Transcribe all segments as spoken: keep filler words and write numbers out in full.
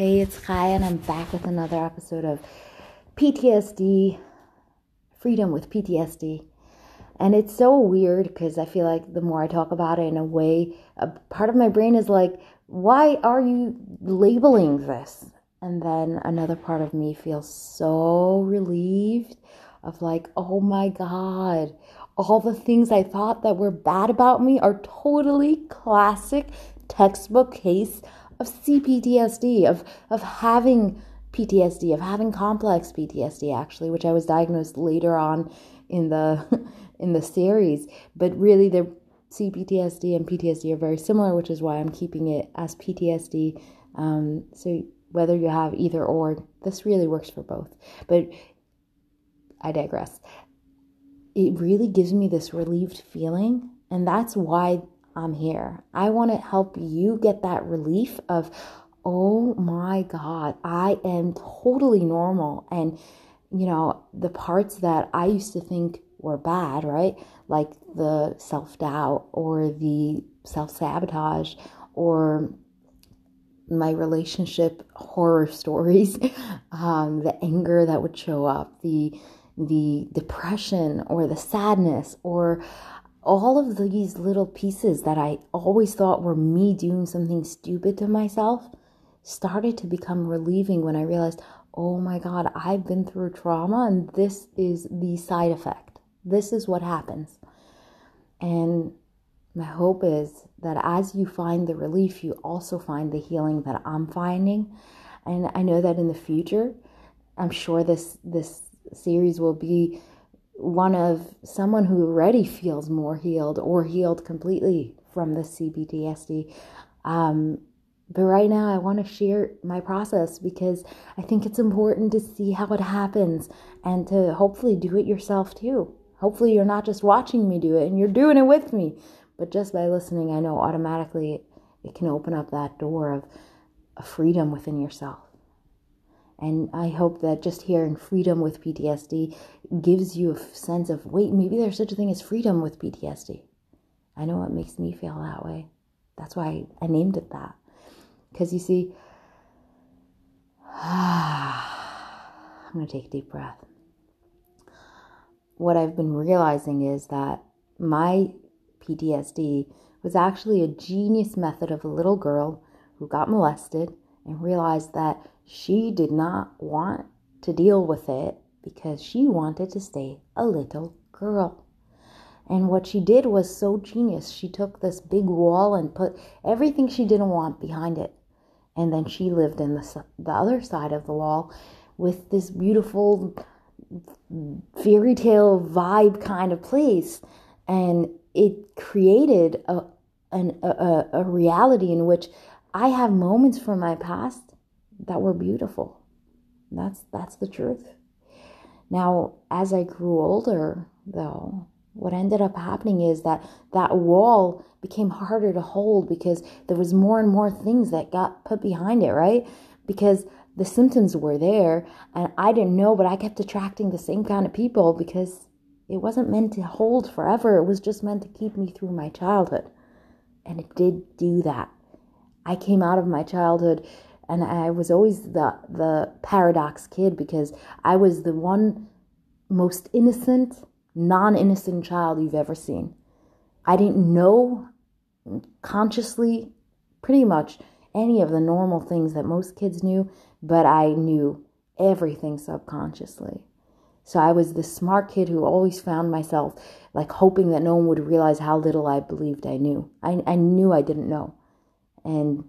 Hey, it's Kai, and I'm back with another episode of P T S D, Freedom with P T S D. And it's so weird because I feel like the more I talk about it, in a way, a part of my brain is like, why are you labeling this? And then another part of me feels so relieved of like, oh my God, all the things I thought that were bad about me are totally classic textbook case of C P T S D, of of having P T S D, of having complex P T S D, actually, which I was diagnosed later on in the in the series. But really, the C P T S D and P T S D are very similar, which is why I'm keeping it as P T S D. Um, so whether you have either or, this really works for both. But I digress. It really gives me this relieved feeling, and that's why I'm here. I want to help you get that relief of, oh my God, I am totally normal. And, you know, the parts that I used to think were bad, right? Like the self-doubt or the self-sabotage or my relationship horror stories, um, the anger that would show up, the, the depression or the sadness or all of these little pieces that I always thought were me doing something stupid to myself started to become relieving when I realized, oh my God, I've been through trauma and this is the side effect. This is what happens. And my hope is that as you find the relief, you also find the healing that I'm finding. And I know that in the future, I'm sure this this series will be one of someone who already feels more healed or healed completely from the C P T S D. Um, but right now I want to share my process because I think it's important to see how it happens and to hopefully do it yourself too. Hopefully you're not just watching me do it and you're doing it with me, but just by listening, I know automatically it can open up that door of a freedom within yourself. And I hope that just hearing freedom with P T S D gives you a sense of, wait, maybe there's such a thing as freedom with P T S D. I know it makes me feel that way. That's why I named it that. Because you see, I'm going to take a deep breath. What I've been realizing is that my P T S D was actually a genius method of a little girl who got molested and realized that she did not want to deal with it because she wanted to stay a little girl. And what she did was so genius. She took this big wall and put everything she didn't want behind it. And then she lived in the, the other side of the wall with this beautiful fairy tale vibe kind of place. And it created a, an, a, a reality in which I have moments from my past that were beautiful. That's that's the truth. Now, as I grew older, though, what ended up happening is that that wall became harder to hold because there was more and more things that got put behind it, right? Because the symptoms were there and I didn't know, but I kept attracting the same kind of people because it wasn't meant to hold forever. It was just meant to keep me through my childhood. And it did do that. I came out of my childhood and I was always the the paradox kid because I was the one most innocent, non-innocent child you've ever seen. I didn't know consciously pretty much any of the normal things that most kids knew, but I knew everything subconsciously. So I was the smart kid who always found myself like hoping that no one would realize how little I believed I knew. I, I knew I didn't know. And...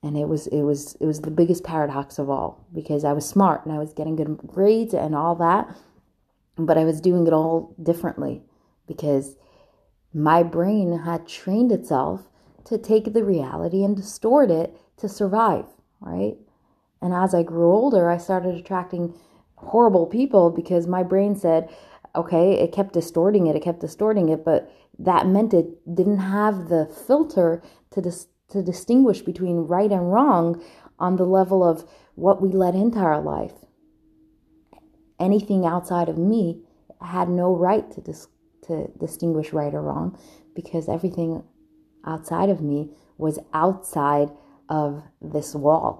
And it was it was it was the biggest paradox of all because I was smart and I was getting good grades and all that, but I was doing it all differently because my brain had trained itself to take the reality and distort it to survive, right? And as I grew older, I started attracting horrible people because my brain said, okay, it kept distorting it, it kept distorting it, but that meant it didn't have the filter to distort. to distinguish between right and wrong on the level of what we let into our life. Anything outside of me had no right to dis- to distinguish right or wrong because everything outside of me was outside of this wall,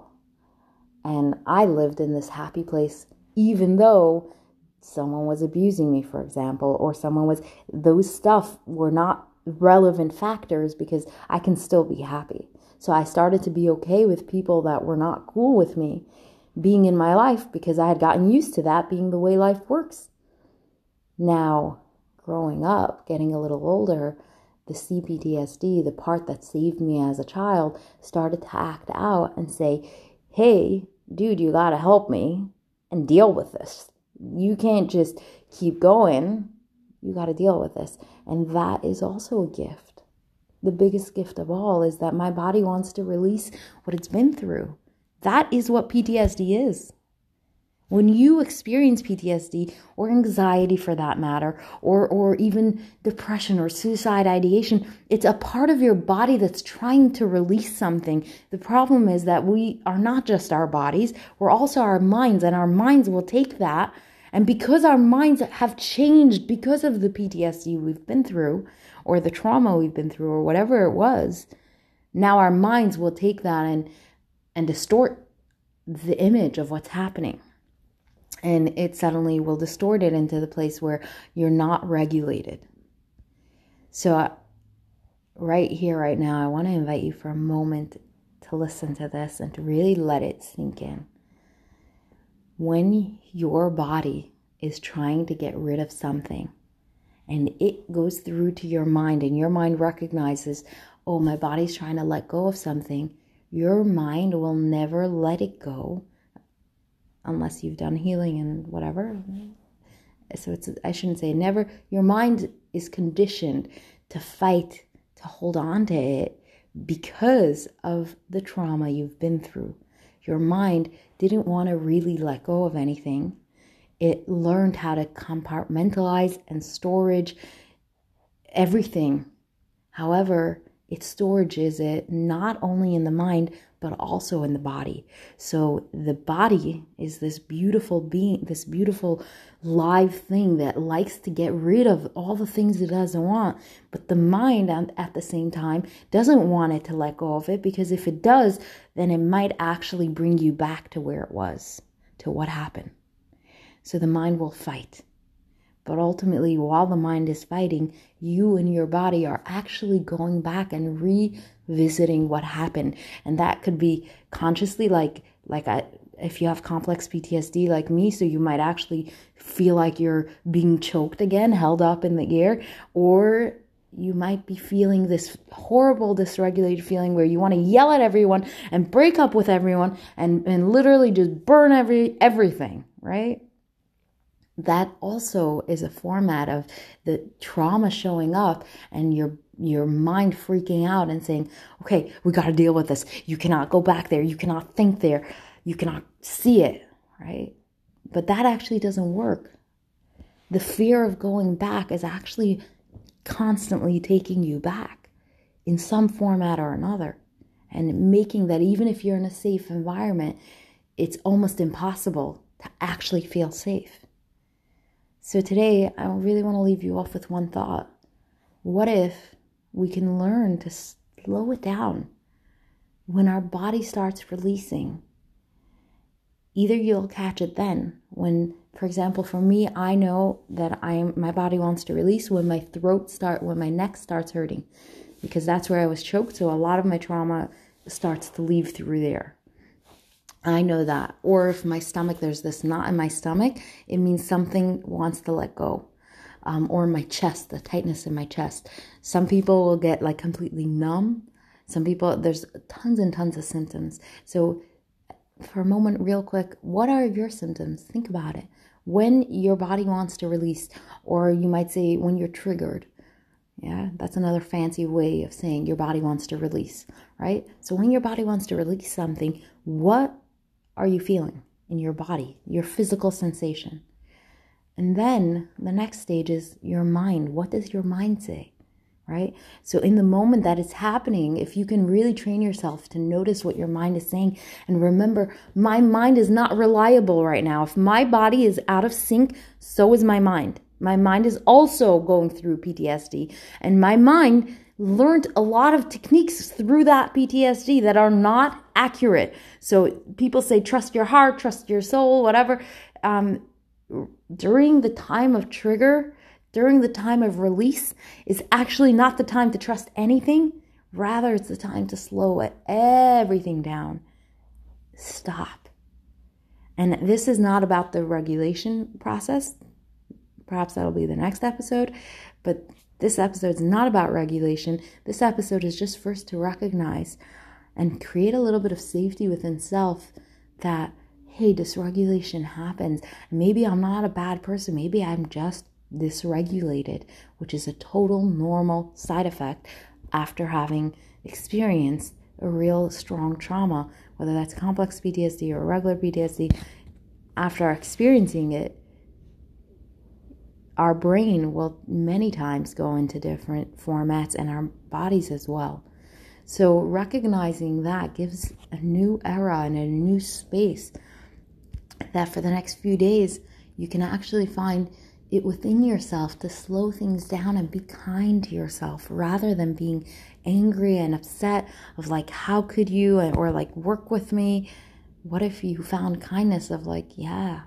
And I lived in this happy place, even though someone was abusing me, for example, or someone was, those stuff were not relevant factors because I can still be happy. So I started to be okay with people that were not cool with me being in my life because I had gotten used to that being the way life works. Now, growing up, getting a little older, the C P T S D, the part that saved me as a child, started to act out and say, hey, dude, you gotta help me and deal with this. You can't just keep going. You gotta deal with this. And that is also a gift. The biggest gift of all is that my body wants to release what it's been through. That is what P T S D is. When you experience P T S D or anxiety for that matter, or, or even depression or suicide ideation, it's a part of your body that's trying to release something. The problem is that we are not just our bodies, we're also our minds, and our minds will take that. And because our minds have changed because of the P T S D we've been through, or the trauma we've been through, or whatever it was, now our minds will take that and, and distort the image of what's happening. And it suddenly will distort it into the place where you're not regulated. So uh, right here, right now, I want to invite you for a moment to listen to this and to really let it sink in. When your body is trying to get rid of something and it goes through to your mind and your mind recognizes, oh, my body's trying to let go of something, your mind will never let it go. Unless you've done healing and whatever. So it's, I shouldn't say never. Your mind is conditioned to fight, to hold on to it because of the trauma you've been through. Your mind didn't want to really let go of anything. It learned how to compartmentalize and storage everything. However, it storages it not only in the mind, but also in the body. So the body is this beautiful being, this beautiful live thing that likes to get rid of all the things it doesn't want. But the mind at the same time doesn't want it to let go of it, because if it does, then it might actually bring you back to where it was, to what happened. So the mind will fight. But ultimately, while the mind is fighting, you and your body are actually going back and revisiting what happened. And that could be consciously, like like I, if you have complex P T S D like me, so you might actually feel like you're being choked again, held up in the air. Or you might be feeling this horrible, dysregulated feeling where you want to yell at everyone and break up with everyone and, and literally just burn every everything, right? That also is a format of the trauma showing up and your your mind freaking out and saying, okay, we got to deal with this. You cannot go back there. You cannot think there. You cannot see it, right? But that actually doesn't work. The fear of going back is actually constantly taking you back in some format or another, and making that even if you're in a safe environment, it's almost impossible to actually feel safe. So today, I really want to leave you off with one thought. What if we can learn to slow it down when our body starts releasing? Either you'll catch it then. When, for example, for me, I know that I'm my body wants to release when my throat start, when my neck starts hurting, because that's where I was choked. So a lot of my trauma starts to leave through there. I know that. Or if my stomach, there's this knot in my stomach, it means something wants to let go. Um, or my chest, the tightness in my chest. Some people will get like completely numb. Some people, there's tons and tons of symptoms. So for a moment, real quick, what are your symptoms? Think about it. When your body wants to release, or you might say when you're triggered. Yeah, that's another fancy way of saying your body wants to release, right? So when your body wants to release something, what are you feeling in your body, your physical sensation? And then the next stage is your mind. What does your mind say, right? So in the moment that it's happening, if you can really train yourself to notice what your mind is saying, and remember, my mind is not reliable right now. If my body is out of sync, so is my mind. My mind is also going through P T S D, and my mind learned a lot of techniques through that P T S D that are not accurate. So people say, trust your heart, trust your soul, whatever. Um, during the time of trigger, during the time of release, is actually not the time to trust anything. Rather, it's the time to slow it, everything down. Stop. And this is not about the regulation process. Perhaps that'll be the next episode. But this episode is not about regulation. This episode is just first to recognize and create a little bit of safety within self that, hey, dysregulation happens. Maybe I'm not a bad person. Maybe I'm just dysregulated, which is a total normal side effect after having experienced a real strong trauma, whether that's complex P T S D or regular P T S D. After experiencing it, our brain will many times go into different formats, and our bodies as well. So recognizing that gives a new era and a new space that for the next few days, you can actually find it within yourself to slow things down and be kind to yourself, rather than being angry and upset of like, how could you, or like, work with me. What if you found kindness of like, yeah,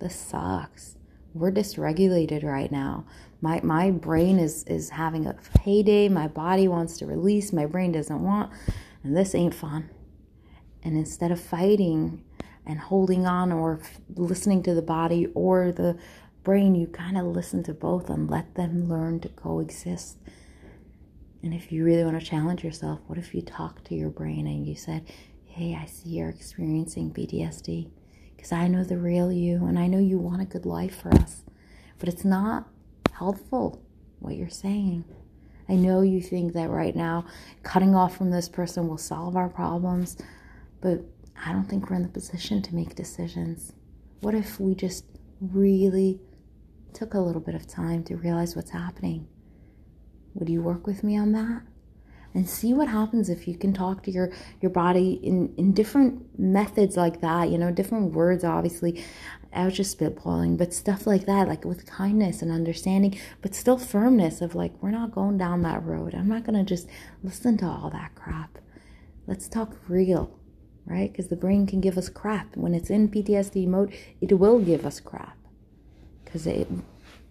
this sucks. We're dysregulated right now. My my brain is, is having a heyday. My body wants to release. My brain doesn't want, and this ain't fun. And instead of fighting and holding on or f- listening to the body or the brain, you kind of listen to both and let them learn to coexist. And if you really want to challenge yourself, what if you talk to your brain and you said, hey, I see you're experiencing P T S D, because I know the real you, and I know you want a good life for us, but it's not helpful what you're saying. I know you think that right now cutting off from this person will solve our problems, but I don't think we're in the position to make decisions. What if we just really took a little bit of time to realize what's happening? Would you work with me on that? And see what happens if you can talk to your, your body in, in different methods like that, you know, different words, obviously. I was just spitballing, but stuff like that, like with kindness and understanding, but still firmness of like, we're not going down that road. I'm not going to just listen to all that crap. Let's talk real, right? Because the brain can give us crap. When it's in P T S D mode, it will give us crap, because it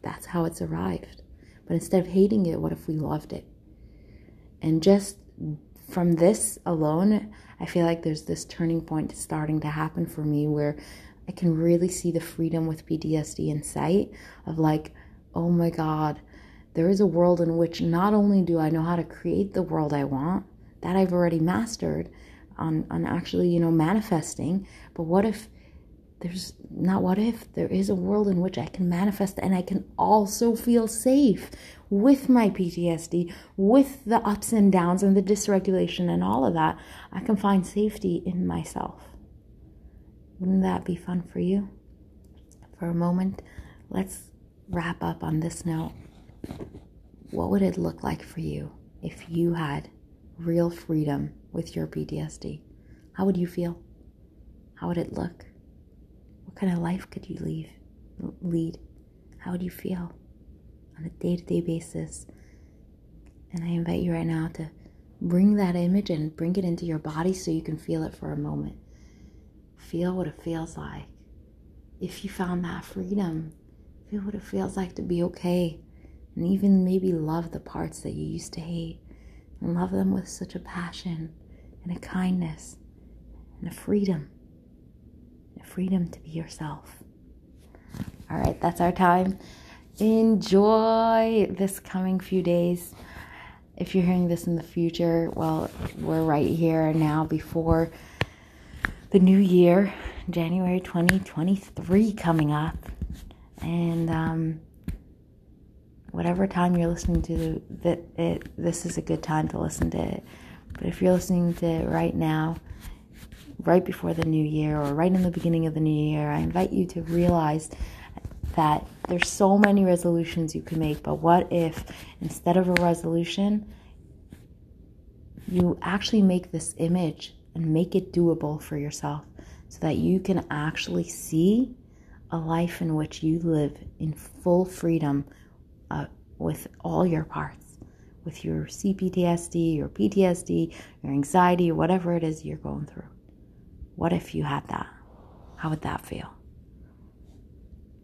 that's how it's arrived. But instead of hating it, what if we loved it? And just from this alone, I feel like there's this turning point starting to happen for me where I can really see the freedom with P T S D in sight of like, oh my God, there is a world in which not only do I know how to create the world I want, that I've already mastered on, on actually, you know, manifesting, but what if there's not what if, there is a world in which I can manifest and I can also feel safe with my P T S D, with the ups and downs and the dysregulation and all of that. I can find safety in myself. Wouldn't that be fun for you? For a moment, let's wrap up on this note. What would it look like for you if you had real freedom with your P T S D? How would you feel? How would it look? What kind of life could you leave, lead? How would you feel on a day-to-day basis? And I invite you right now to bring that image and bring it into your body so you can feel it for a moment. Feel what it feels like. If you found that freedom, feel what it feels like to be okay, and even maybe love the parts that you used to hate, and love them with such a passion and a kindness and a freedom. Freedom to be yourself. All right, that's our time. Enjoy this coming few days. If you're hearing this in the future, well, we're right here now before the new year, January twenty twenty-three coming up. And um, whatever time you're listening to the, it, this is a good time to listen to it. But if you're listening to it right now, right before the new year or right in the beginning of the new year, I invite you to realize that there's so many resolutions you can make, but what if instead of a resolution, you actually make this image and make it doable for yourself so that you can actually see a life in which you live in full freedom uh, with all your parts, with your C P T S D, your P T S D, your anxiety, or whatever it is you're going through. What if you had that? How would that feel?